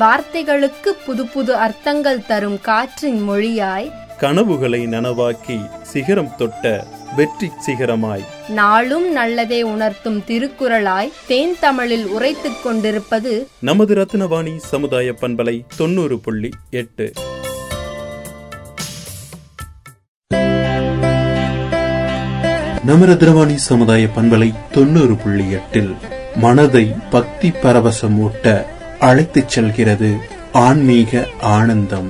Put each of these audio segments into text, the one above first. வார்த்தைகளுக்கு புது புது அர்த்தங்கள் தரும் காற்றின் மொழியாய், கனவுகளை நனவாக்கி சிகரம் தொட்ட வெற்றி சிகரமாய், நாளும் நல்லதே உணர்த்தும் திருக்குறளாய் தேன் தமிழில் உரைத்துக் கொண்டிருப்பது நமது ரத்னவாணி சமுதாய பண்பலை 90.8. நமது ரத்னவாணி சமுதாய பண்பலை 90.8 மனதை பக்தி பரவசமூட்ட அழைத்துச் செல்கிறது ஆன்மீக ஆனந்தம்.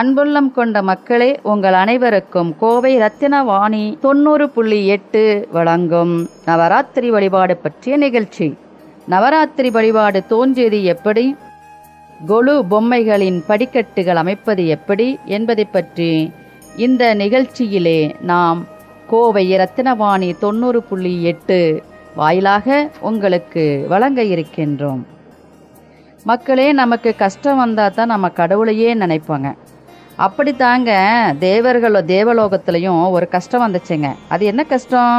அன்புள்ளம் கொண்ட மக்களே, உங்கள் அனைவருக்கும் கோவை ரத்தினவாணி 90.8 வழங்கும் நவராத்திரி வழிபாடு பற்றிய நிகழ்ச்சி. நவராத்திரி வழிபாடு தோன்றியது எப்படி, கொலு பொம்மைகளின் படிக்கட்டுகள் அமைப்பது எப்படி என்பதை பற்றி இந்த நிகழ்ச்சியிலே நாம் கோவை ரத்தினவாணி 90.8 வாயிலாக உங்களுக்கு வழங்க இருக்கின்றோம். மக்களே, நமக்கு கஷ்டம் வந்தால் தான் நம்ம கடவுளையே நினைப்பாங்க. அப்படி தாங்க தேவலோகத்திலையும் ஒரு கஷ்டம் வந்துச்சுங்க. அது என்ன கஷ்டம்?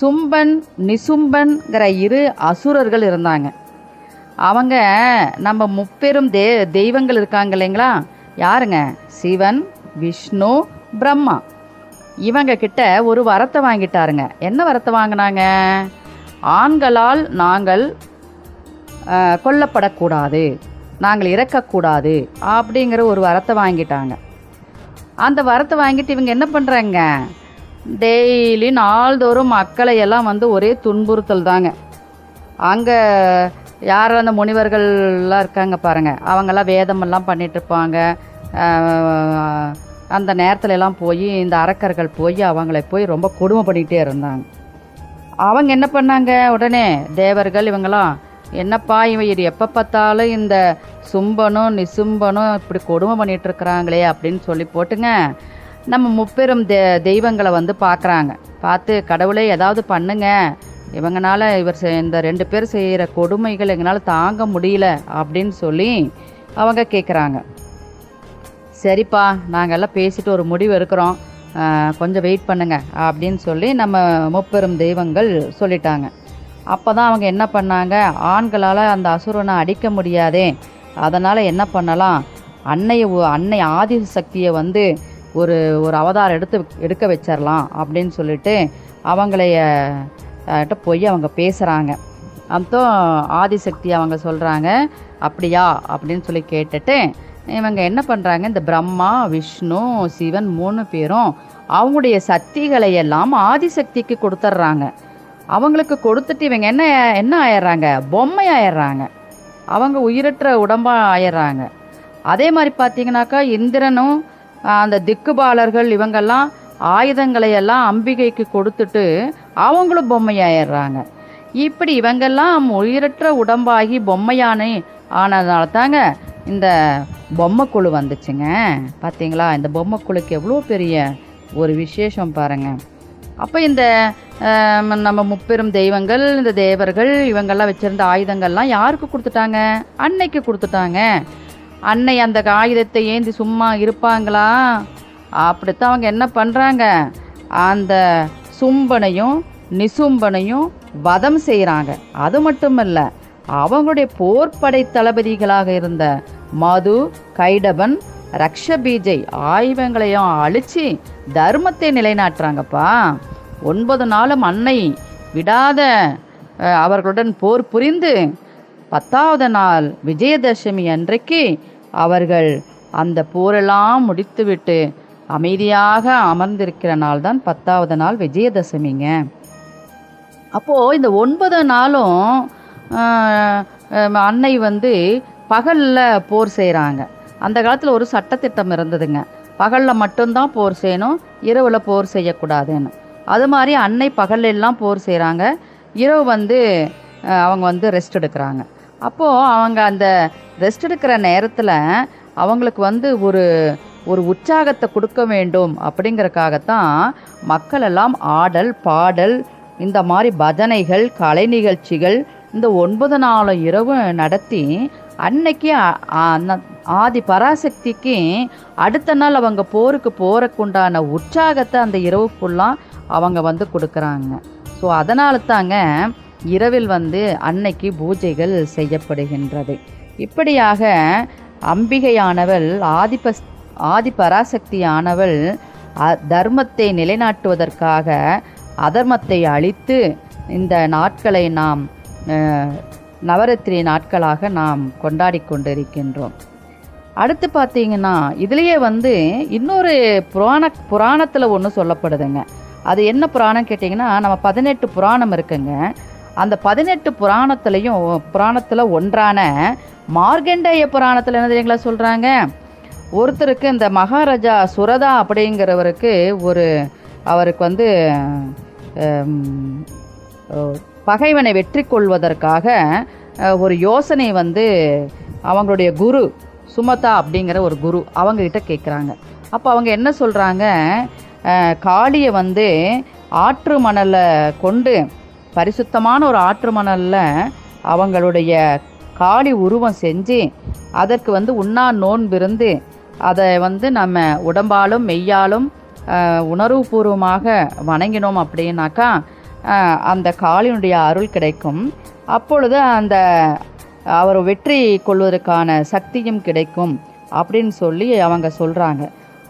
சும்பன் நிசும்பன்கிற இரு அசுரர்கள் இருந்தாங்க. அவங்க நம்ம முப்பெரும் தெய்வங்கள் இருக்காங்க இல்லைங்களா, யாருங்க? சிவன், விஷ்ணு, பிரம்மா. இவங்க கிட்ட ஒரு வரத்தை வாங்கிட்டாருங்க. என்ன வரத்தை வாங்கினாங்க? ஆண்களால் நாங்கள் கொல்லப்படக்கூடாது, நாங்கள் இறக்கக்கூடாது அப்படிங்கிற ஒரு வரத்தை வாங்கிட்டாங்க. அந்த வரத்தை வாங்கிட்டு இவங்க என்ன பண்ணுறாங்க, டெய்லி நாள்தோறும் மக்களையெல்லாம் வந்து ஒரே துன்புறுத்தல் தாங்க. அங்கே யார் அந்த முனிவர்கள்லாம் இருக்காங்க பாருங்கள், அவங்களாம் வேதமெல்லாம் பண்ணிகிட்ருப்பாங்க. அந்த நேரத்துல எல்லாம் போய் இந்த அரக்கர்கள் போய் அவங்களை போய் ரொம்ப கொடுமை பண்ணிக்கிட்டே இருந்தாங்க. அவங்க என்ன பண்ணாங்க, உடனே தேவர்கள் இவங்களாம், என்னப்பா இவர் எப்போ பார்த்தாலும் இந்த சும்பனும் நிசும்பனும் இப்படி கொடுமை பண்ணிகிட்ருக்குறாங்களே அப்படின்னு சொல்லி போட்டுங்க நம்ம முப்பெரும் தெய்வங்களை வந்து பார்க்குறாங்க. பார்த்து, கடவுளே ஏதாவது பண்ணுங்க, இவங்களால இந்த 2 பேர் செய்கிற கொடுமைகள் எங்களால் தாங்க முடியல அப்படின்னு சொல்லி அவங்க கேட்குறாங்க. சரிப்பா, நாங்கள்லாம் பேசிட்டு ஒரு முடிவு இருக்கிறோம், கொஞ்சம் வெயிட் பண்ணுங்க அப்படின்னு சொல்லி நம்ம முப்பெரும் தெய்வங்கள் சொல்லிட்டாங்க. அப்போ தான் அவங்க என்ன பண்ணாங்க, ஆண்களால் அந்த அசுரனை அடிக்க முடியாதே, அதனால் என்ன பண்ணலாம், அன்னை ஆதிசக்தியை வந்து ஒரு அவதாரம் எடுக்க வச்சிடலாம் அப்படின்னு சொல்லிட்டு அவங்களையிட்ட போய் அவங்க பேசுகிறாங்க. அப்போ ஆதிசக்தி அவங்க சொல்கிறாங்க, அப்படியா அப்படின்னு சொல்லி கேட்டுட்டு இவங்க என்ன பண்ணுறாங்க, இந்த பிரம்மா, விஷ்ணு, சிவன் 3 பேரும் அவங்களுடைய சக்திகளை எல்லாம் ஆதிசக்திக்கு கொடுத்துட்றாங்க. அவங்களுக்கு கொடுத்துட்டு இவங்க என்ன ஆயிடுறாங்க, பொம்மை ஆயிடுறாங்க. அவங்க உயிரற்ற உடம்பாக ஆயிடுறாங்க. அதே மாதிரி பார்த்தீங்கன்னாக்கா இந்திரனும் அந்த திக்குபாலர்கள் இவங்கெல்லாம் ஆயுதங்களை எல்லாம் அம்பிகைக்கு கொடுத்துட்டு அவங்களும் பொம்மை ஆயிடுறாங்க. இப்படி இவங்கெல்லாம் உயிரற்ற உடம்பாகி பொம்மையானே ஆனதுனால தாங்க இந்த பொம்மைக்குழு வந்துச்சுங்க. பார்த்தீங்களா, இந்த பொம்மைக்குழுக்கு எவ்வளோ பெரிய ஒரு விசேஷம் பாருங்கள். அப்போ இந்த நம்ம முப்பெரும் தெய்வங்கள், இந்த தேவர்கள் இவங்கெல்லாம் வச்சுருந்த ஆயுதங்கள்லாம் யாருக்கு கொடுத்துட்டாங்க, அன்னைக்கு கொடுத்துட்டாங்க. அன்னை அந்த ஆயுதத்தை ஏந்தி சும்மா இருப்பாங்களா? அப்படித்தான் அவங்க என்ன பண்ணுறாங்க, அந்த சும்பனையும் நிசும்பனையும் வதம் செய்கிறாங்க. அது மட்டும் இல்லை, அவங்களுடைய போர்படை தளபதிகளாக இருந்த மது, கைடபன், ரக்ஷபீஜை ஆயுதங்களையும் அழித்து தர்மத்தை நிலைநாட்டுறாங்கப்பா. 9 நாளும் அன்னை விடாத அவர்களுடன் போர் புரிந்து 10வது நாள் விஜயதசமி அன்றைக்கு அவர்கள் அந்த போரெல்லாம் முடித்துவிட்டு அமைதியாக அமர்ந்திருக்கிற நாள் தான் 10வது நாள் விஜயதசமிங்க. அப்போது இந்த 9 நாளும் அன்னை வந்து பகலில் போர் செய்கிறாங்க. அந்த காலத்தில் ஒரு சட்டத்திட்டம் இருந்ததுங்க, பகலில் மட்டும்தான் போர் செய்யணும், இரவில் போர் செய்யக்கூடாதுன்னு. அது மாதிரி அன்னை பகலெல்லாம் போர் செய்கிறாங்க, இரவு வந்து அவங்க வந்து ரெஸ்ட் எடுக்கிறாங்க. அப்போது அவங்க அந்த ரெஸ்ட் எடுக்கிற நேரத்தில் அவங்களுக்கு வந்து ஒரு உற்சாகத்தை கொடுக்க வேண்டும் அப்படிங்கிறக்காகத்தான் மக்களெல்லாம் ஆடல், பாடல், இந்த மாதிரி பஜனைகள், கலை நிகழ்ச்சிகள் இந்த 9 நாளும் இரவும் நடத்தி அன்னைக்கு ஆதி பராசக்திக்கு அடுத்த நாள் அவங்க போருக்கு போகிறக்குண்டான உற்சாகத்தை அந்த இரவுக்குள்ளாம் அவங்க வந்து கொடுக்குறாங்க. ஸோ அதனால தாங்க இரவில் வந்து அன்னைக்கு பூஜைகள் செய்யப்படுகின்றது. இப்படியாக அம்பிகையானவள் ஆதிபராசக்தியானவள் தர்மத்தை நிலைநாட்டுவதற்காக அதர்மத்தை அழித்து இந்த நாட்களை நாம் நவராத்திரி நாட்களாக நாம் கொண்டாடி கொண்டிருக்கின்றோம். அடுத்து பார்த்தீங்கன்னா இதுலேயே வந்து இன்னொரு புராணத்தில் ஒன்று சொல்லப்படுதுங்க. அது என்ன புராணம் கேட்டிங்கன்னா, நம்ம 18 புராணம் இருக்குங்க. அந்த 18 புராணத்தில் ஒன்றான மார்கண்டேய புராணத்தில் என்ன தெரியுங்களா சொல்கிறாங்க, ஒருத்தருக்கு இந்த மகாராஜா சுரதா அப்படிங்கிறவருக்கு அவருக்கு வந்து பகைவனை வெற்றி கொள்வதற்காக ஒரு யோசனை வந்து அவங்களுடைய குரு சுமதா அப்படிங்கிற ஒரு குரு அவங்கக்கிட்ட கேட்குறாங்க. அப்போ அவங்க என்ன சொல்கிறாங்க, காளியை வந்து ஆற்று மணலை கொண்டு பரிசுத்தமான ஒரு ஆற்று மணலில் அவங்களுடைய காளி உருவம் செஞ்சு அதற்கு வந்து உண்ணா நோன்பிருந்து அதை வந்து நம்ம உடம்பாலும் மெய்யாலும் உணர்வுபூர்வமாக வணங்கினோம் அப்படின்னாக்கா அந்த காளியினுடைய அருள் கிடைக்கும். அப்பொழுது அந்த அவர் வெற்றி கொள்வதற்கான சக்தியும் கிடைக்கும் அப்படின்னு சொல்லி அவங்க சொல்கிறாங்க.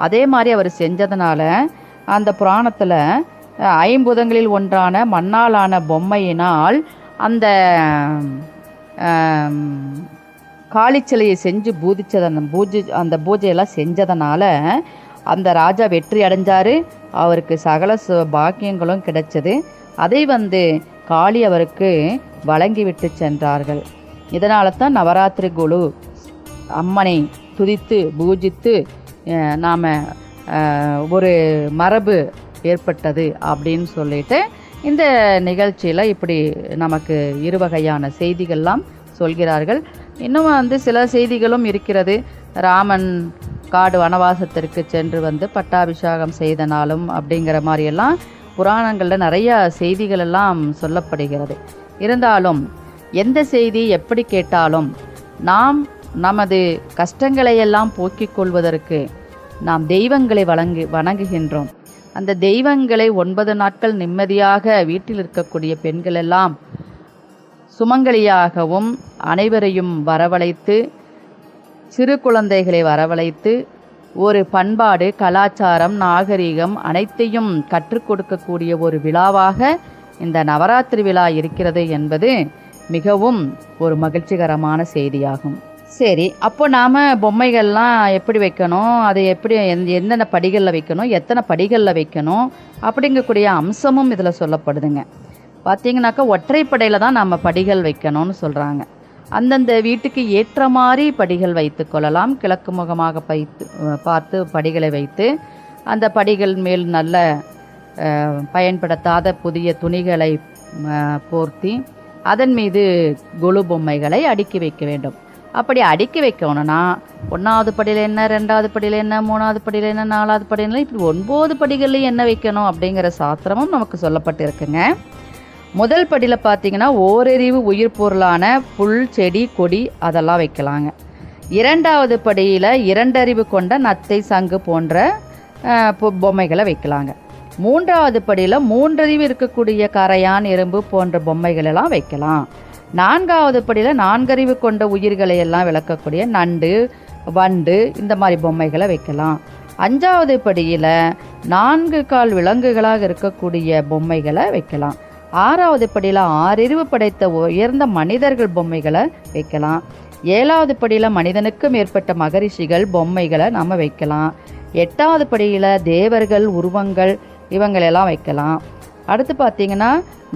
அதே மாதிரி அவர் செஞ்சதுனால அந்த புராணத்தில் 5 பூதங்களில் ஒன்றான மண்ணாலான பொம்மையினால் அந்த காளிச்சிலையை செஞ்சு அந்த பூஜையெல்லாம் செஞ்சதுனால அந்த ராஜா வெற்றி அடைஞ்சார். அவருக்கு சகல பாக்கியங்களும் கிடைச்சது. அதை வந்து காளி அவருக்கு வழங்கிவிட்டு சென்றார்கள். இதனால தான் நவராத்திரி குழு அம்மனை துதித்து பூஜித்து நாம் ஒரு மரபு ஏற்பட்டது அப்படின்னு சொல்லிட்டு இந்த நிகழ்ச்சியில் இப்படி நமக்கு இருவகையான செய்திகள்லாம் சொல்கிறார்கள். இன்னும் வந்து சில செய்திகளும் இருக்கிறது. ராமன் காடு வனவாசத்திற்கு சென்று வந்து பட்டாபிஷேகம் செய்த நாளும் அப்படிங்கிற மாதிரியெல்லாம் புராணங்களில் நிறையா செய்திகளெல்லாம் சொல்லப்படுகிறது. இருந்தாலும் எந்த செய்தி எப்படி கேட்டாலும் நாம் நமது கஷ்டங்களையெல்லாம் போக்கிக் கொள்வதற்கு நாம் தெய்வங்களை வணங்குகின்றோம். அந்த தெய்வங்களை 9 நாட்கள் நிம்மதியாக வீட்டில் இருக்கக்கூடிய பெண்களெல்லாம் சுமங்கலியாகவும் அனைவரையும் வரவழைத்து சிறு குழந்தைகளை வரவழைத்து ஒரு பண்பாடு கலாச்சாரம் நாகரிகம் அனைத்தையும் கற்றுக் கொடுக்கக்கூடிய ஒரு விழாவாக இந்த நவராத்திரி விழா இருக்கிறது என்பது மிகவும் ஒரு மகிழ்ச்சிகரமான செய்தியாகும். சரி, அப்போ நாம் பொம்மைகள்லாம் எப்படி வைக்கணும், அதை எப்படி என்னென்ன படிகளில் வைக்கணும், எத்தனை படிகளில் வைக்கணும் அப்படிங்கக்கூடிய அம்சமும் இதில் சொல்லப்படுதுங்க. பார்த்திங்கனாக்கா ஒற்றைப்படையில் தான் நம்ம படிகள் வைக்கணும்னு சொல்கிறாங்க. அந்தந்த வீட்டுக்கு ஏற்ற மாதிரி படிகள் வைத்து கொள்ளலாம். கிழக்கு முகமாக பார்த்து படிகளை வைத்து அந்த படிகள் மேல் நல்ல பயன்படுத்தாத புதிய துணிகளை போர்த்தி அதன் மீது கொலு பொம்மைகளை அடுக்கி வைக்க வேண்டும். அப்படி அடுக்கி வைக்கணும்னா 1வது படியில் என்ன, 2வது படியில் என்ன, 3வது படியில் என்ன, 4வது படியில் என்ன, இப்படி 9 படிகள்லையும் என்ன வைக்கணும் அப்படிங்கிற சாஸ்திரமும் நமக்கு சொல்லப்பட்டு இருக்குங்க. 1ல் படியில் பார்த்திங்கன்னா ஓரறிவு உயிர் பொருளான புல் செடி கொடி அதெல்லாம் வைக்கலாங்க. 2வது படியில் 2 அறிவு கொண்ட நத்தை சங்கு போன்ற பொம்மைகளை வைக்கலாங்க. 3வது படியில் 3 அறிவு இருக்கக்கூடிய கரையான் எறும்பு போன்ற பொம்மைகளெல்லாம் வைக்கலாம். 4வது படியில் 4 அறிவு கொண்ட உயிர்களை எல்லாம் விளக்கக்கூடிய நண்டு வண்டு இந்த மாதிரி பொம்மைகளை வைக்கலாம். 5வது படியில் 4 கால் விலங்குகளாக இருக்கக்கூடிய பொம்மைகளை வைக்கலாம். 6வது படியில் 6 அறிவு படைத்த உயர்ந்த மனிதர்கள் பொம்மைகளை வைக்கலாம். 7வது படியில் மனிதனுக்கு மேற்பட்ட மகரிஷிகள் பொம்மைகளை நாம் வைக்கலாம். 8வது படியில் தேவர்கள் உருவங்கள் இவங்களெல்லாம் வைக்கலாம். அடுத்து பார்த்திங்கன்னா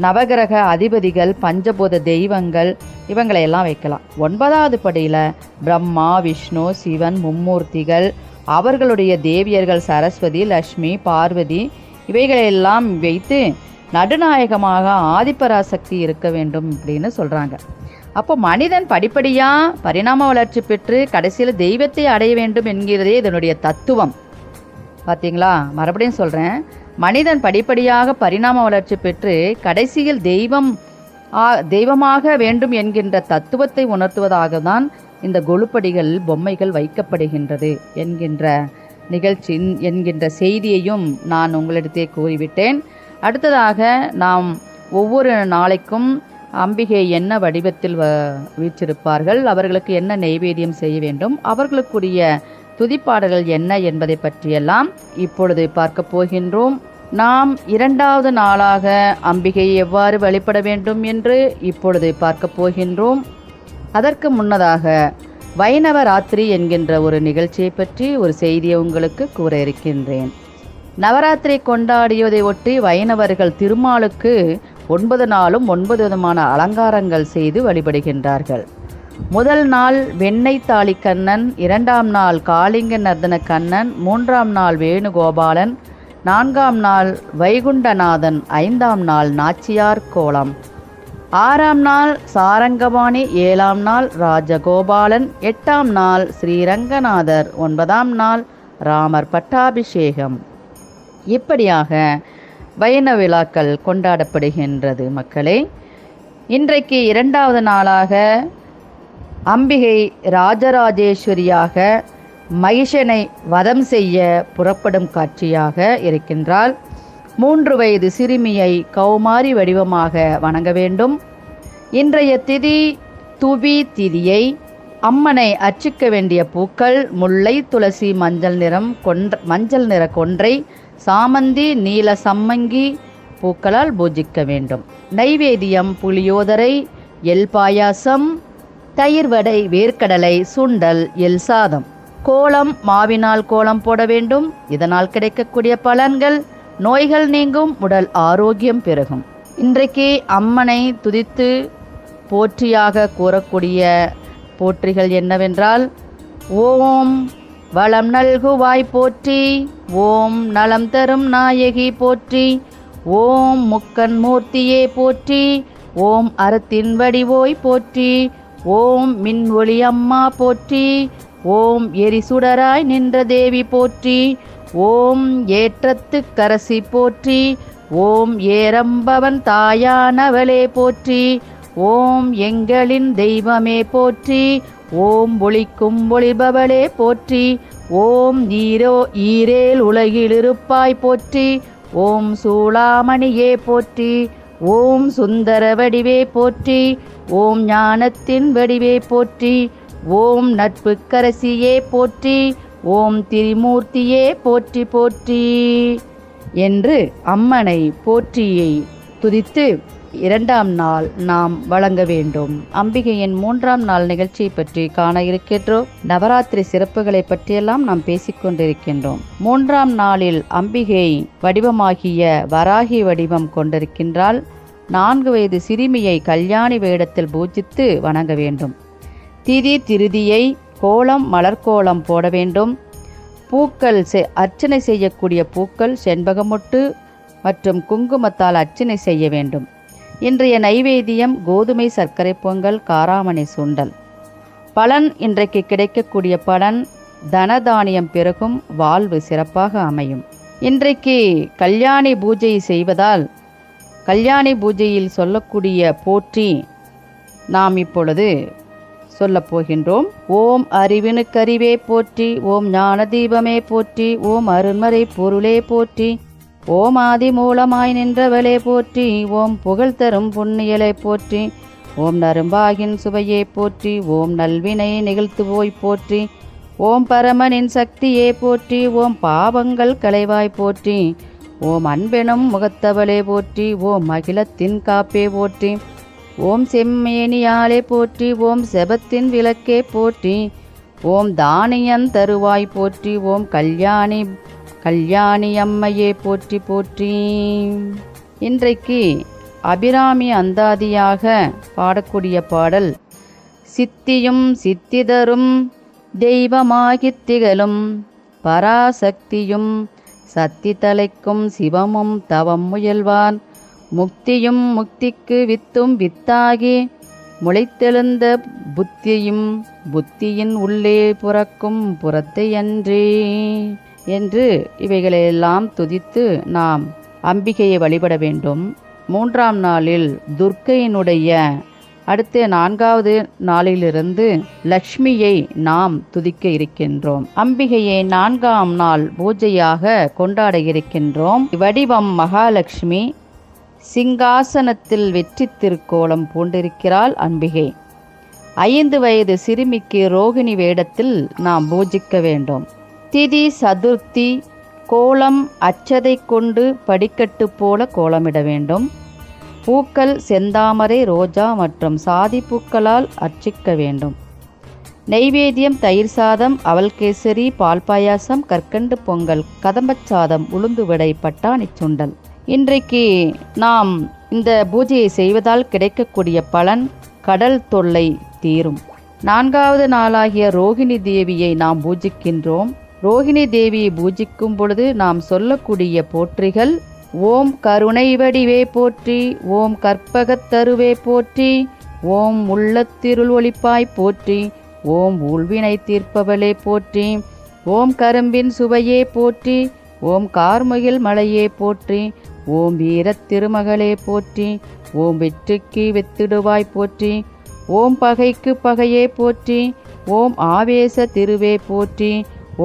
நவகிரக அதிபதிகள் பஞ்சபூத தெய்வங்கள் இவங்களையெல்லாம் வைக்கலாம். 9வது படியில் பிரம்மா விஷ்ணு சிவன் மும்மூர்த்திகள் அவர்களுடைய தேவியர்கள் சரஸ்வதி லக்ஷ்மி பார்வதி இவைகளையெல்லாம் வைத்து நடுநாயகமாக ஆதிபராசக்தி இருக்க வேண்டும் அப்படின்னு சொல்கிறாங்க. அப்போ மனிதன் படிப்படியாக பரிணாம வளர்ச்சி பெற்று கடைசியில் தெய்வத்தை அடைய வேண்டும் என்கிறதே இதனுடைய தத்துவம். பார்த்தீங்களா, மறுபடியும் சொல்கிறேன், மனிதன் படிப்படியாக பரிணாம வளர்ச்சி பெற்று கடைசியில் தெய்வமாக வேண்டும் என்கின்ற தத்துவத்தை உணர்த்துவதாக தான் இந்த கொலுப்படிகள் பொம்மைகள் வைக்கப்படுகின்றது என்கின்ற செய்தியையும் நான் உங்களிடத்தே கூறிவிட்டேன். அடுத்ததாக நாம் ஒவ்வொரு நாளைக்கும் அம்பிகை என்ன வடிவத்தில் வீற்றிருப்பார்கள், அவர்களுக்கு என்ன நெய்வேத்தியம் செய்ய வேண்டும், அவர்களுக்குரிய துதிப்பாடல்கள் என்ன என்பதை பற்றியெல்லாம் இப்பொழுது பார்க்க போகின்றோம். நாம் இரண்டாவது நாளாக அம்பிகையை எவ்வாறு வழிபட வேண்டும் என்று இப்பொழுது பார்க்க போகின்றோம். அதற்கு முன்னதாக வைணவ ராத்திரி என்கின்ற ஒரு நிகழ்ச்சியை பற்றி ஒரு செய்தியை உங்களுக்கு கூற இருக்கின்றேன். நவராத்திரி கொண்டாடியதை ஒட்டி வைணவர்கள் திருமாலுக்கு 9 நாளும் 9 விதமான அலங்காரங்கள் செய்து வழிபடுகின்றார்கள். முதல் நாள் வெண்ணெய் தாலி கண்ணன், 2ஆம் நாள் காளிங்க நர்தன கண்ணன், 3ஆம் நாள் வேணுகோபாலன், 4ஆம் நாள் வைகுண்டநாதன், 5ஆம் நாள் நாச்சியார் கோலம், 6ஆம் நாள் சாரங்கபாணி, 7ஆம் நாள் ராஜகோபாலன், 8ஆம் நாள் ஸ்ரீரங்கநாதர், 9ஆம் நாள் ராமர் பட்டாபிஷேகம். இப்படியாக வைணவ விழாக்கள் கொண்டாடப்படுகின்றது. மக்களே, இன்றைக்கு 2வது நாளாக அம்பிகை ராஜராஜேஸ்வரியாக மகிஷனை வதம் செய்ய புறப்படும் காட்சியாக இருக்கின்றாள். 3 வயது சிறுமியை கௌமாரி வடிவமாக வணங்க வேண்டும். இன்றைய திதி துபி திதியை. அம்மனை அர்ச்சிக்க வேண்டிய பூக்கள் முல்லை, துளசி, மஞ்சள் நிற கொன்றை, சாமந்தி, நீல சம்மங்கி பூக்களால் பூஜிக்க வேண்டும். நைவேத்தியம் புளியோதரை, எல் பாயாசம், தயிர் வடை, வேர்க்கடலை சுண்டல், எல் சாதம். கோலம் மாவினால் கோலம் போட வேண்டும். இதனால் கிடைக்கக்கூடிய பலன்கள் நோய்கள் நீங்கும், உடல் ஆரோக்கியம் பெருகும். இன்றைக்கு அம்மனை துதித்து போற்றியாக கூறக்கூடிய போற்றிகள் என்னவென்றால், ஓம் வளம் நல்குவாய் போற்றி, ஓம் நலம் தரும் நாயகி போற்றி, ஓம் முக்கன் மூர்த்தியே போற்றி, ஓம் அறத்தின் வடிவோய் போற்றி, ஓம் மின் ஒளி அம்மா போற்றி, ஓம் எரிசுடராய் நின்ற தேவி போற்றி, ஓம் ஏற்றத்து கரசி போற்றி, ஓம் ஏரம்பவன் தாயானவளே போற்றி, ஓம் எங்களின் தெய்வமே போற்றி, ஓம் ஒளிக்கும் ஒளிபவளே போற்றி, ஓம் ஈரேல் உலகிலிருப்பாய் போற்றி, ஓம் சூளாமணியே போற்றி, ஓம் சுந்தர வடிவே போற்றி, ஓம் ஞானத்தின் வடிவே போற்றி, ஓம் நட்புக்கரசியே போற்றி, ஓம் திரிமூர்த்தியே போற்றி போற்றி என்று அம்மனை போற்றியை துதித்து 2ஆம் நாள் நாம் வழங்க வேண்டும். அம்பிகையின் 3ஆம் நாள் நிகழ்ச்சியை பற்றி காண இருக்கின்றோம். நவராத்திரி சிறப்புகளை பற்றியெல்லாம் நாம் பேசிக்கொண்டிருக்கின்றோம். 3ஆம் நாளில் அம்பிகை வடிவமாகிய வராகி வடிவம் கொண்டிருக்கின்றால் 4 வயது சிறுமியை கல்யாணி வேடத்தில் பூஜித்து வணங்க வேண்டும். திதி திருதியை, கோலம் மலர்கோலம் போட வேண்டும். பூக்கள் அர்ச்சனை செய்யக்கூடிய பூக்கள் செண்பகமொட்டு மற்றும் குங்குமத்தால் அர்ச்சனை செய்ய வேண்டும். இன்றைய நைவேத்தியம் கோதுமை சர்க்கரை பொங்கல், காராமணி சுண்டல். பலன் இன்றைக்கு கிடைக்கக்கூடிய பலன் தனதானியம் பெருகும், வாழ்வு சிறப்பாக அமையும். இன்றைக்கு கல்யாணி பூஜை செய்வதால் கல்யாணி பூஜையில் சொல்லக்கூடிய போற்றி நாம் இப்பொழுது சொல்லப் போகின்றோம். ஓம் அறிவினுக்கறிவே போற்றி, ஓம் ஞான தீபமே போற்றி, ஓம் அருண்மறை பொருளே போற்றி, ஓம் ஆதி மூலமாய் நின்றவளே போற்றி, ஓம் புகழ் தரும் புண்ணியலை போற்றி, ஓம் நரும்பாகின் சுவையே போற்றி, ஓம் நல்வினை நிகழ்த்துவோய் போற்றி, ஓம் பரமனின் சக்தியே போற்றி, ஓம் பாவங்கள் களைவாய் போற்றி, ஓம் அன்பெனும் முகத்தவளே போற்றி, ஓம் அகிலத்தின் காப்பே போற்றி, ஓம் செம்மேனியாலே போற்றி, ஓம் செபத்தின் விளக்கே போற்றி, ஓம் தானியன் தருவாய் போற்றி, ஓம் கல்யாணி அம்மையே போற்றி போற்றி. இன்றைக்கு அபிராமி அந்தாதியாக பாடக்கூடிய பாடல், சித்தியும் சித்திதரும் தெய்வமாகித் திகழும் பராசக்தியும் சக்தி தலைக்கும் சிவமும் தவம் முயல்வான் முக்தியும் முக்திக்கு வித்தும் வித்தாகி முளைத்தெழுந்த புத்தியும் புத்தியின் உள்ளே புறக்கும் புறத்தையன்றே என்று இவைகளையெல்லாம் துதித்து நாம் அம்பிகையை வழிபட வேண்டும். 3ஆம் நாளில் துர்க்கையினுடைய அடுத்த 4வது நாளிலிருந்து லக்ஷ்மியை நாம் துதிக்க இருக்கின்றோம். அம்பிகையை 4ஆம் நாள் பூஜையாக கொண்டாட இருக்கின்றோம். வடிவம் மகாலட்சுமி, சிங்காசனத்தில் வெற்றி திருக்கோலம் பூண்டிருக்கிறாள் அம்பிகை. 5 வயது சிறுமிக்கு ரோகிணி வேடத்தில் நாம் பூஜிக்க வேண்டும். திதி, சதுர்த்தி கோலம் அச்சதை கொண்டு படிக்கட்டு போல கோலமிட வேண்டும். பூக்கள் செந்தாமரை, ரோஜா மற்றும் சாதி பூக்களால் அர்ச்சிக்க வேண்டும். நெய்வேத்தியம் தயிர் சாதம், அவல் கேசரி, பால் பாயாசம், கற்கண்டு பொங்கல், கதம்பச் சாதம், உளுந்து வடை, பட்டாணி சுண்டல். இன்றைக்கு நாம் இந்த பூஜையை செய்வதால் கிடைக்கக்கூடிய பலன் கடல் தொல்லை தீரும். 4வது நாளாகிய ரோகிணி தேவியை நாம் பூஜிக்கின்றோம். ரோகிணி தேவியை பூஜிக்கும் பொழுது நாம் சொல்லக்கூடிய போற்றிகள்: ஓம் கருணை வடிவே போற்றி, ஓம் கற்பகத் தருவே போற்றி, ஓம் உள்ளத்திருள் ஒளிப்பாய் போற்றி, ஓம் உள்வினை தீர்ப்பவளே போற்றி, ஓம் கரும்பின் சுவையே போற்றி, ஓம் கார்முகில் மலையே போற்றி, ஓம் வீரத் திருமகளே போற்றி, ஓம் வெற்றிக்கு வெத்திடுவாய் போற்றி, ஓம் பகைக்கு பகையே போற்றி, ஓம் ஆவேச திருவே போற்றி,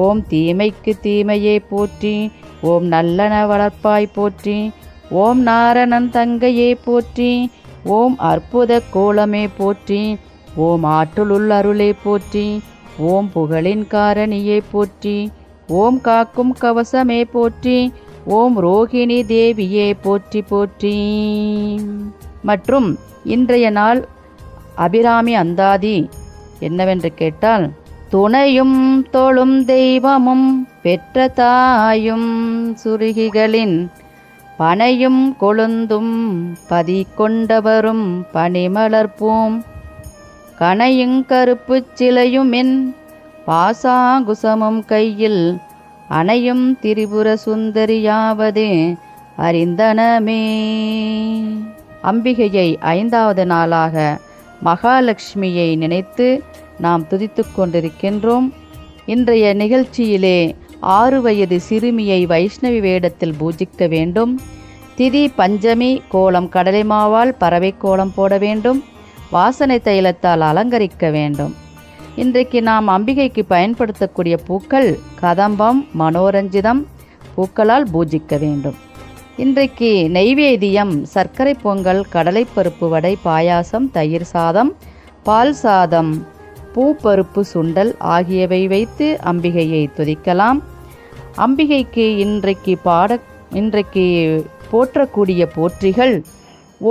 ஓம் தீமைக்கு தீமையே போற்றி, ஓம் நல்லன வளர்ப்பாய் போற்றி, ஓம் நாரணன் தங்கையே போற்றி, ஓம் அற்புத கோலமே போற்றி, ஓம் ஆற்றலுள் அருளே போற்றி, ஓம் புகழின் காரணியே போற்றி, ஓம் காக்கும் கவசமே போற்றி, ஓம் ரோகிணி தேவியே போற்றி போற்றி. மற்றும் இன்றைய நாள் அபிராமி அந்தாதி என்னவென்று கேட்டால், துணையும் தோளும் தெய்வமும் பெற்ற தாயும் சுருகிகளின் பனையும் கொழுந்தும் பதி கொண்டவரும் பனிமலர்பூம் கனையுங் கருப்பு சிலையுமின் பாசாங்குசமும் கையில் அணையும் திரிபுர சுந்தரியாவது அறிந்தனமே. அம்பிகையை 5வது நாளாக மகாலட்சுமியை நினைத்து நாம் துதித்து கொண்டிருக்கின்றோம். இன்றைய நிகழ்ச்சியிலே 6 வயது சிறுமியை வைஷ்ணவி வேடத்தில் பூஜிக்க வேண்டும். திதி பஞ்சமி, கோலம் கடலை மாவால் பறவை கோலம் போட வேண்டும். வாசனை தைலத்தால் அலங்கரிக்க வேண்டும். இன்றைக்கு நாம் அம்பிகைக்கு பயன்படுத்தக்கூடிய பூக்கள் கதம்பம், மனோரஞ்சிதம் பூக்களால் பூஜிக்க வேண்டும். இன்றைக்கு நெய்வேத்தியம் சர்க்கரை பொங்கல், கடலைப்பருப்பு வடை, பாயாசம், தயிர் சாதம், பால் சாதம், பூப்பருப்பு சுண்டல் ஆகியவை வைத்து அம்பிகையை துதிக்கலாம். அம்பிகைக்கு இன்றைக்கு போற்றக்கூடிய போற்றிகள்: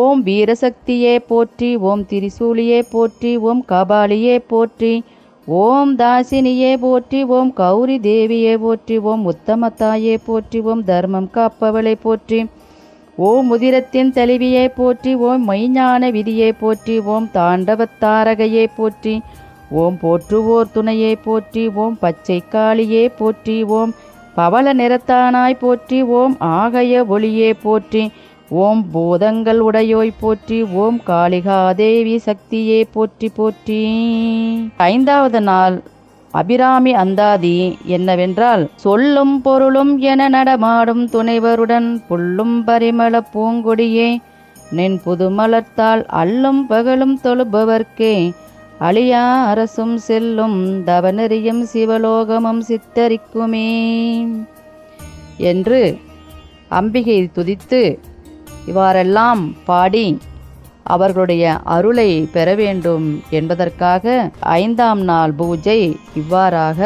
ஓம் வீரசக்தியே போற்றி, ஓம் திரிசூலியே போற்றி, ஓம் கபாலியே போற்றி, ஓம் தாசினியே போற்றி, ஓம் கௌரி தேவியே போற்றி, ஓம் உத்தமத்தாயே போற்றி, ஓம் தர்மம் காப்பவளை போற்றி, ஓம் முதிரத்தின் தெளிவியை போற்றி, ஓம் மைஞான விதியை போற்றி, ஓம் தாண்டவத்தாரகையை போற்றி, ஓம் போற்றுவோர் துணையை போற்றி, ஓம் பச்சை காளியே போற்றி, ஓம் பவள நிறத்தானாய் போற்றி, ஓம் ஆகைய ஒளியே போற்றி, ஓம் பூதங்கள் உடையோய் போற்றி, ஓம் காளிகாதேவி சக்தியே போற்றி போற்றி. 5வது நாள் அபிராமி அந்தாதி என்னவென்றால், சொல்லும் பொருளும் என நடமாடும் துணைவருடன் புல்லும் பரிமள பூங்கொடியே நின் புதுமலர்த்தால் அல்லும் பகலும் தொழுபவர்க்கே அழியா அரசும் செல்லும் தவநெறியும் சிவலோகமும் சித்தரிக்குமே என்று அம்பிகை துதித்து இவரெல்லாம் பாடி அவர்களுடைய அருளை பெற வேண்டும் என்பதற்காக 5ஆம் நாள் பூஜை இவ்வாறாக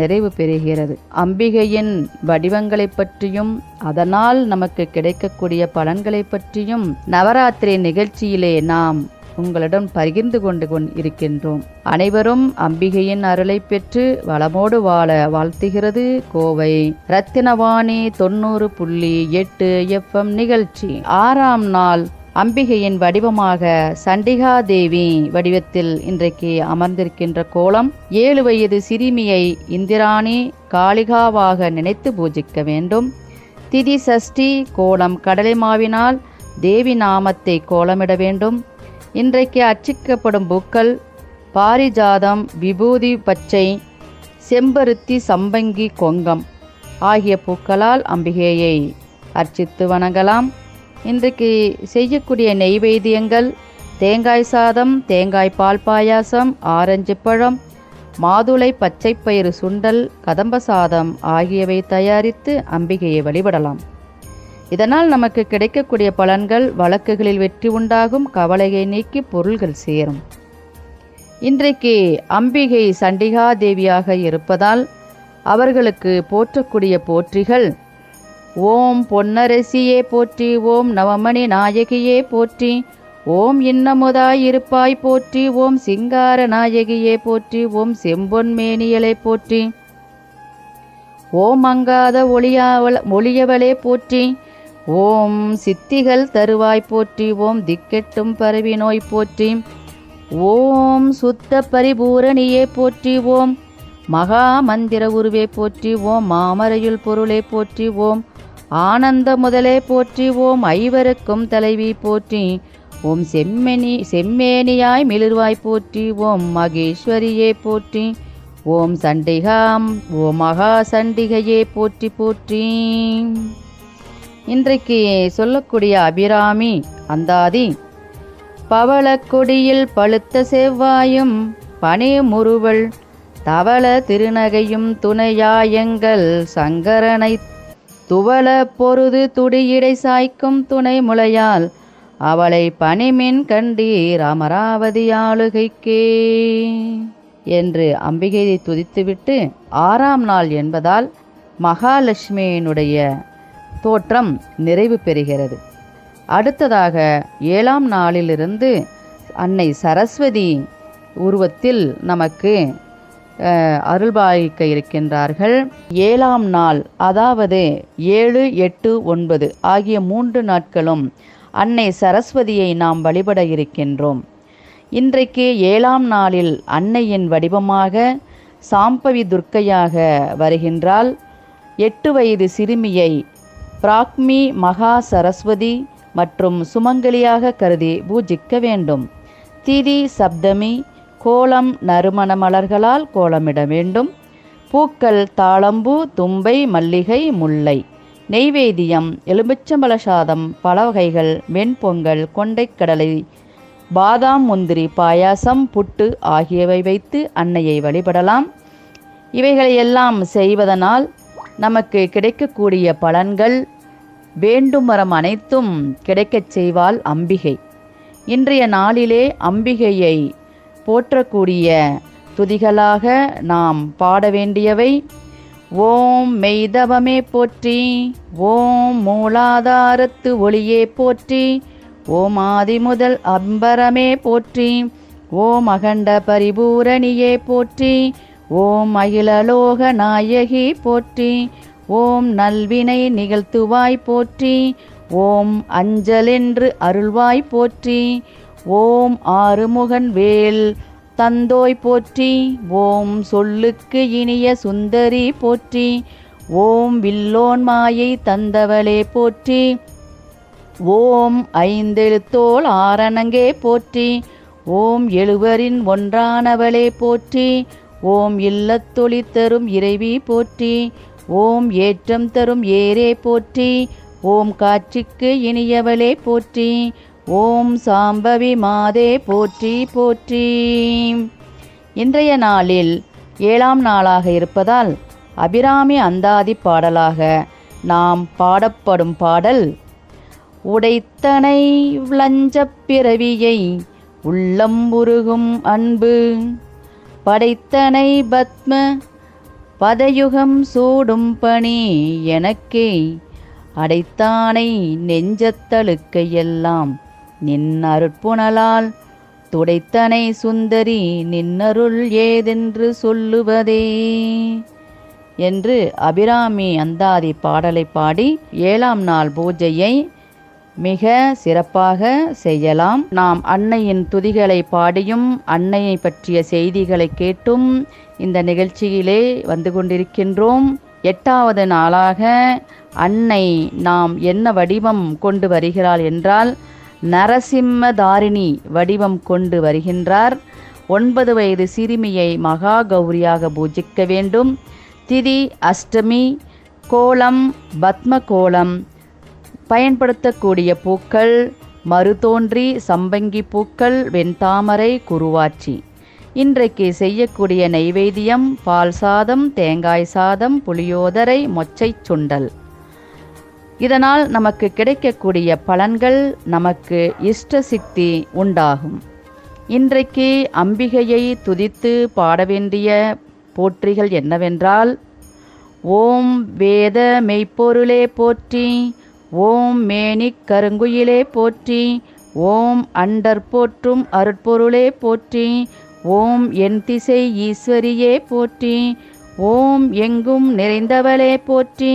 நிறைவு பெறுகிறது. அம்பிகையின் வடிவங்களை பற்றியும் அதனால் நமக்கு கிடைக்கக்கூடிய பலன்களை பற்றியும் நவராத்திரி நிகழ்ச்சியிலே நாம் உங்களிடம் பகிர்ந்து கொண்டு இருக்கின்றோம். அனைவரும் அம்பிகையின் அருளை பெற்று வளமோடு வாழ வாழ்த்துகிறது கோவை ரத்தினவாணி 90.8 FM நிகழ்ச்சி. 6ஆம் நாள் அம்பிகையின் வடிவமாக சண்டிகா தேவி வடிவத்தில் இன்றைக்கு அமர்ந்திருக்கின்ற கோலம். 7 வயது சிறுமியை இந்திராணி காளிகாவாக நினைத்து பூஜிக்க வேண்டும். திதி சஷ்டி கோலம் கடலை மாவினால் தேவி நாமத்தை கோலமிட வேண்டும். இன்றைக்கு அர்ச்சிக்கப்படும் பூக்கள் பாரிஜாதம், விபூதி பச்சை, செம்பருத்தி, சம்பங்கி, கொங்கம் ஆகிய பூக்களால் அம்பிகையை அர்ச்சித்து வணங்கலாம். இன்றைக்கு செய்யக்கூடிய நெய்வேத்தியங்கள்: தேங்காய் சாதம், தேங்காய் பால் பாயாசம், ஆரஞ்சு பழம், மாதுளை, பச்சைப்பயிறு சுண்டல், கதம்ப சாதம் ஆகியவை தயாரித்து அம்பிகையை வழிபடலாம். இதனால் நமக்கு கிடைக்கக்கூடிய பலன்கள், வழக்குகளில் வெற்றி உண்டாகும், கவலையை நீக்கி பொருள்கள் சேரும். இன்றைக்கு அம்பிகை சண்டிகா தேவியாக இருப்பதால் அவர்களுக்கு போற்றக்கூடிய போற்றிகள் ஓம் பொன்னரசியே போற்றி, ஓம் நவமணி நாயகியே போற்றி, ஓம் இன்னமுதாயிருப்பாய் போற்றி, ஓம் சிங்கார நாயகியே போற்றி, ஓம் செம்பொன்மேனியலை போற்றி, ஓம் அங்காத ஒளியவளே போற்றி, ஓம் சித்திகள் தருவாய் போற்றி, ஓம் திக்கெட்டும் பரவி நோய் போற்றி, ஓம் சுத்த பரிபூரணியே போற்றி, ஓம் மகா மந்திர உருவே போற்றி, ஓம் மாமரையுள் பொருளே போற்றி, ஓம் ஆனந்த முதலே போற்றி, ஓம் ஐவருக்கும் தலைவி போற்றி, ஓம் செம்மேனியாய் மிளிர்வாய் போற்றி, ஓம் மகேஸ்வரியே போற்றி, ஓம் சண்டிகாம் ஓம் மகா சண்டிகையே போற்றி போற்றி. இன்றைக்கு சொல்லக்கூடிய அபிராமி அந்தாதி பவளக்கொடியில் பழுத்த செவ்வாயும் பனி முறுவல் தவள திருநகையும் துணையாயங்கள் சங்கரனை துவள பொருது துடியிடை சாய்க்கும் துணை முளையால் அவளை பனிமின் கண்டீர் அமராவதி ஆளுகைக்கே என்று அம்பிகையை துதித்துவிட்டு, ஆறாம் நாள் என்பதால் மகாலட்சுமியினுடைய தோற்றம் நிறைவு பெறுகிறது. அடுத்ததாக ஏழாம் நாளிலிருந்து அன்னை சரஸ்வதி உருவத்தில் நமக்கு அருள்பாலிக்க இருக்கின்றார்கள். ஏழாம் நாள் அதாவது 7, 8, 9 ஆகிய 3 நாட்களும் அன்னை சரஸ்வதியை நாம் வழிபட இருக்கின்றோம். இன்றைக்கு ஏழாம் நாளில் அன்னையின் வடிவமாக சாம்பவி துர்க்கையாக வருகின்றால் 8 வயது சிறுமியை பிராக்மி மகா சரஸ்வதி மற்றும் சுமங்கலியாக கருதி பூஜிக்க வேண்டும். திதி சப்தமி கோலம் நறுமண மலர்களால் கோலமிட வேண்டும். பூக்கள் தாளம்பூ, தும்பை, மல்லிகை, முல்லை. நெய்வேதியம் எலுமிச்சம்பழ சாதம், பல வகைகள், வெண்பொங்கல், கொண்டைக்கடலை, பாதாம் முந்திரி பாயாசம், புட்டு ஆகியவை வைத்து அன்னையை வழிபடலாம். இவைகளையெல்லாம் செய்வதனால் நமக்கு கிடைக்கக்கூடிய பலன்கள், வேண்டும் வரம் அனைத்தும் கிடைக்கச் செய்வாள் அம்பிகை. இன்றைய நாளிலே அம்பிகையை போற்றக்கூடிய துதிகளாக நாம் பாட வேண்டியவை ஓம் மெய்தவமே போற்றி, ஓம் மூலாதாரத்து ஒளியே போற்றி, ஓம் ஆதி முதல் அம்பரமே போற்றி, ஓம் அகண்ட பரிபூரணியே போற்றி, ஓம் அகிலலோக நாயகி போற்றி, ஓம் நல்வினை நிகழ்த்துவாய் போற்றி, ஓம் அஞ்சலென்று அருள்வாய் போற்றி, ஓம் ஆறுமுகன் வேல் தந்தோய் போற்றி, ஓம் சொல்லுக்கு இனிய சுந்தரி போற்றி, ஓம் வில்லோன் மாயை தந்தவளே போற்றி, ஓம் ஐந்தெழுத்தோள் ஆரணங்கே போற்றி, ஓம் எழுவரின் ஒன்றானவளே போற்றி, ஓம் இல்லத்தொளி தரும் இறைவி போற்றி, ஓம் ஏற்றம் தரும் ஏரே போற்றி, ஓம் காட்சிக்கு இனியவளே போற்றி, ஓம் சாம்பவி மாதே போற்றி போற்றி. இன்றைய நாளில் 7ஆம் நாளாக இருப்பதால் அபிராமி அந்தாதி பாடலாக நாம் பாடப்படும் பாடல் உடைத்தனை லஞ்சப் பிறவியை உள்ளம் உருகும் அன்பு படைத்தனை பத்ம பதயுகம் சூடும் பணி எனக்கே அடைத்தானை நெஞ்சத்தழுக்கையெல்லாம் நின்னருட்புணலால் துடைத்தனை சுந்தரி நின்னருள் ஏதென்று சொல்லுவதே என்று அபிராமி அந்தாதி பாடலை பாடி 7ஆம் நாள் பூஜையை மிக சிறப்பாக செய்யலாம். நாம் அன்னையின் துதிகளை பாடியும் அன்னையை பற்றிய செய்திகளை கேட்டும் இந்த நிகழ்ச்சியிலே வந்து கொண்டிருக்கின்றோம். 8வது நாளாக அன்னை நாம் என்ன வடிவம் கொண்டு வருகிறாள் என்றால் நரசிம்ம தாரிணி வடிவம் கொண்டு வருகின்றார். 9 வயது சிறுமியை மகா கௌரியாக பூஜிக்க வேண்டும். திதி அஷ்டமி, கோலம் பத்ம கோலம், பயன்படுத்தக்கூடிய பூக்கள் மறுதோன்றி, சம்பங்கி பூக்கள், வெண்தாமரை, குருவாச்சி. இன்றைக்கு செய்யக்கூடிய நைவேத்தியம் பால் சாதம், தேங்காய் சாதம், புளியோதரை, மொச்சை சுண்டல். இதனால் நமக்கு கிடைக்கக்கூடிய பலன்கள் நமக்கு இஷ்ட சித்தி உண்டாகும். இன்றைக்கு அம்பிகையை துதித்து பாட வேண்டிய போற்றிகள் என்னவென்றால், ஓம் வேத மெய்ப்பொருளே போற்றி, ஓம் மேனிக் கருங்குயிலே போற்றி, ஓம் அண்டர் போற்றும் அருட்பொருளே போற்றி, ஓம் என் திசை ஈஸ்வரியே போற்றி, ஓம் எங்கும் நிறைந்தவளே போற்றி,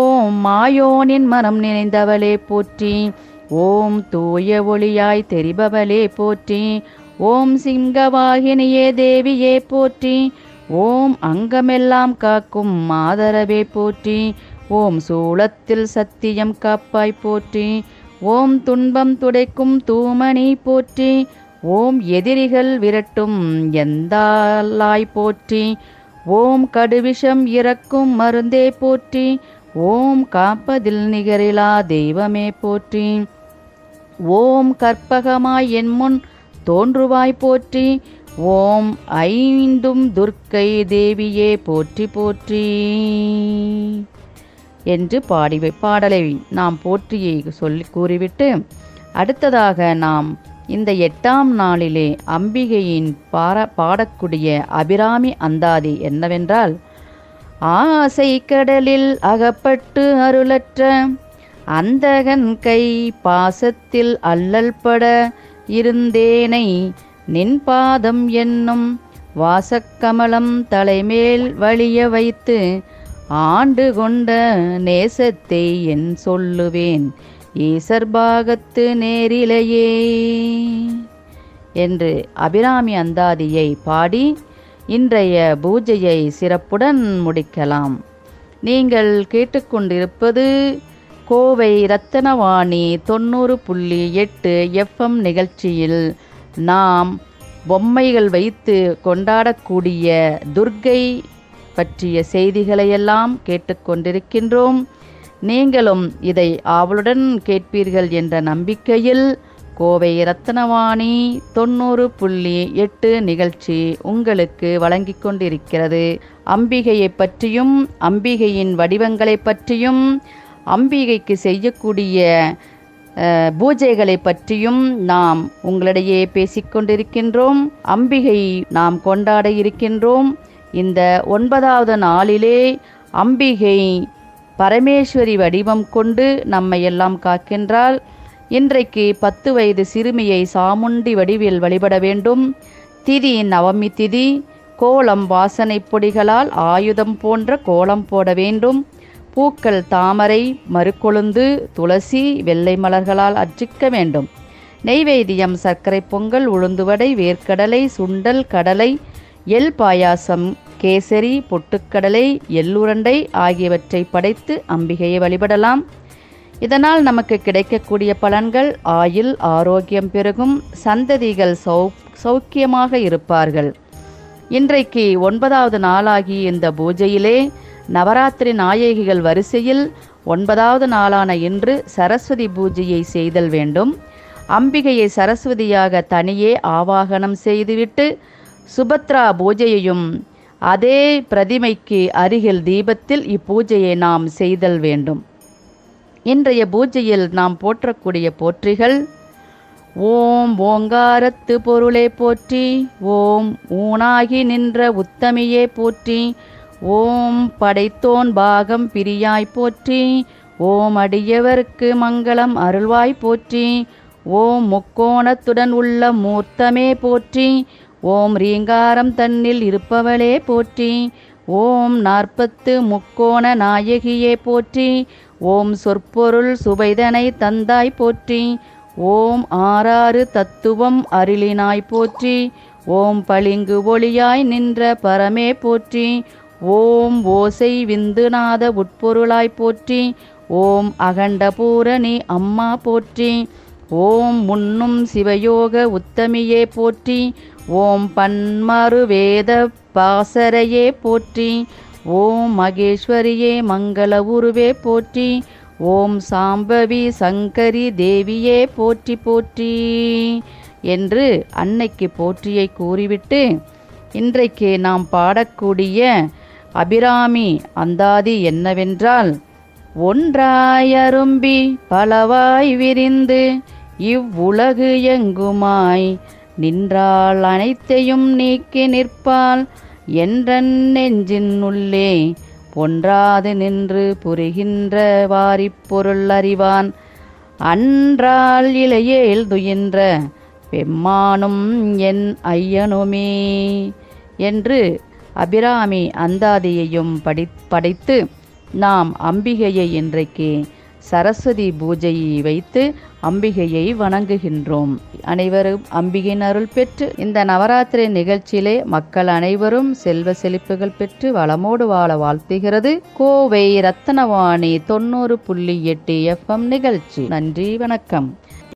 ஓம் மாயோனின் மனம் நிறைந்தவளே போற்றி, ஓம் தூய ஒளியாய் தெரிபவளே போற்றி, ஓம் சிங்கவாகினியே தேவியே போற்றி, ஓம் அங்கமெல்லாம் காக்கும் மாதரவே போற்றி, ஓம் சூலத்தில் சத்தியம் காப்பாய் போற்றி, ஓம் துன்பம் துடைக்கும் தூமணி போற்றி, ஓம் எதிரிகள் விரட்டும் எந்தாலாய் போற்றி, ஓம் கடுவிஷம் இறக்கும் மருந்தே போற்றி, ஓம் காப்பதில் நிகரிலா தெய்வமே போற்றி, ஓம் கற்பகமாய் என்முன் தோன்றுவாய் போற்றி, ஓம் ஐந்தும் துர்க்கை தேவியே போற்றி போற்றி என்று பாடலை நாம் போற்றியை சொல்லி கூறிவிட்டு, அடுத்ததாக நாம் இந்த 8ஆம் நாளிலே அம்பிகையின் பாடக்கூடிய அபிராமி அந்தாதி என்னவென்றால், ஆசை கடலில் அகப்பட்டு அருளற்ற அந்தகன் கை பாசத்தில் அல்லல்பட இருந்தேனை நின் பாதம் என்னும் வாசக்கமலம் தலைமேல் வலிய வைத்து ஆண்டு கொண்ட நேசத்தை என் சொல்லுவேன் ஈசர்பாகத்து நேரிலையே என்று அபிராமி அந்தாதியை பாடி இன்றைய பூஜையை சிறப்புடன் முடிக்கலாம். நீங்கள் கேட்டுக்கொண்டிருப்பது கோவை ரத்தனவாணி 90.8 FM நிகழ்ச்சியில் நாம் பொம்மைகள் வைத்து கொண்டாடக்கூடிய துர்க்கை பற்றிய செய்திகளையெல்லாம் கேட்டுக்கொண்டிருக்கின்றோம். நீங்களும் இதை ஆவலுடன் கேட்பீர்கள் என்ற நம்பிக்கையில் கோவை ரத்தனவாணி 90.8 நிகழ்ச்சி உங்களுக்கு வழங்கி கொண்டிருக்கிறது. அம்பிகையை பற்றியும் அம்பிகையின் வடிவங்களை பற்றியும் அம்பிகைக்கு செய்யக்கூடிய பூஜைகளை பற்றியும் நாம் உங்களிடையே பேசிக்கொண்டிருக்கின்றோம். அம்பிகை நாம் கொண்டாட இருக்கின்றோம். இந்த 9வது நாளிலே அம்பிகை பரமேஸ்வரி வடிவம் கொண்டு நம்மையெல்லாம் காக்கின்றாள். இன்றைக்கு 10 வயது சிறுமியை சாமுண்டி வடிவில் வழிபட வேண்டும். திதி நவமி திதி. கோலம் வாசனை பொடிகளால் ஆயுதம் போன்ற கோலம் போட வேண்டும். பூக்கள் தாமரை, மருக்கொழுந்து, துளசி, வெள்ளை மலர்களால் அர்ச்சிக்க வேண்டும். நெய்வேதியம் சர்க்கரை பொங்கல், உளுந்துவடை, வேர்க்கடலை, சுண்டல், கடலை, எள் பாயாசம், கேசரி, பொட்டுக்கடலை, எள்ளுருண்டை ஆகியவற்றை படைத்து அம்பிகையை வழிபடலாம். இதனால் நமக்கு கிடைக்கக்கூடிய பலன்கள் ஆயுள் ஆரோக்கியம் பெருகும், சந்ததிகள் சௌக்கியமாக இருப்பார்கள். இன்றைக்கு 9வது நாளாகிய இந்த பூஜையிலே நவராத்திரி நாயகிகள் வரிசையில் 9வது நாளான இன்று சரஸ்வதி பூஜையை செய்தல் வேண்டும். அம்பிகையை சரஸ்வதியாக தனியே ஆவாகனம் செய்துவிட்டு சுபத்ரா பூஜையையும் அதே பிரதிமைக்கு அருகில் தீபத்தில் இப்பூஜையை நாம் செய்தல் வேண்டும். இன்றைய பூஜையில் நாம் போற்றக்கூடிய போற்றிகள், ஓம் ஓங்காரத்து பொருளே போற்றி, ஓம் ஊனாகி நின்ற உத்தமியே போற்றி, ஓம் படைத்தோன் பாகம் பிரியாய் போற்றி, ஓம் அடியவர்க்கு மங்களம் அருள்வாய் போற்றி, ஓம் முக்கோணத்துடன் உள்ள மூர்த்தமே போற்றி, ஓம் ரீங்காரம் தன்னில் இருப்பவளே போற்றி, ஓம் 40 முக்கோண நாயகியே போற்றி, ஓம் சொற்பொருள் சுபைதனை தந்தாய் போற்றி, ஓம் 66 தத்துவம் அருளினாய் போற்றி, ஓம் பளிங்கு ஒளியாய் நின்ற பரமே போற்றி, ஓம் ஓசை விந்துநாத உட்பொருளாய் போற்றி, ஓம் அகண்டபூரணி அம்மா போற்றி, ஓம் முன்னும் சிவயோக உத்தமியே போற்றி, ஓம் பன்மரு வேத பாசரையே போற்றி, ஓம் மகேஸ்வரியே மங்கள உருவே போற்றி, ஓம் சாம்பவி சங்கரி தேவியே போற்றி போற்றி என்று அன்னைக்கு போற்றியை கூறிவிட்டு, இன்றைக்கு நாம் பாடக்கூடிய அபிராமி அந்தாதி என்னவென்றால், ஒன்றாயரும்பி பலவாய் விரிந்து இவ்வுலகு எங்குமாய் நின்றாள் அனைத்தையும் நீக்கி நிற்பாள் என்றன் நெஞ்சின் உள்ளே ஒன்றாது நின்று புரிகின்ற வாரிப்பொருள் அறிவான். அன்றால் இலையேல் துயின்ற பெம்மானும் என் ஐயனுமே என்று அபிராமி அந்தாதியையும் படைத்து நாம் அம்பிகையை இன்றைக்கு சரஸ்வதி பூஜையை வைத்து அம்பிகையை வணங்குகின்றோம். அனைவரும் அம்பிகையின் அருள் பெற்று இந்த நவராத்திரி நிகழ்ச்சியிலே மக்கள் அனைவரும் செல்வ செழிப்புகள் பெற்று வளமோடு வாழ வாழ்த்துகிறது கோவை ரத்தனவாணி 90.8 FM நிகழ்ச்சி. நன்றி, வணக்கம்.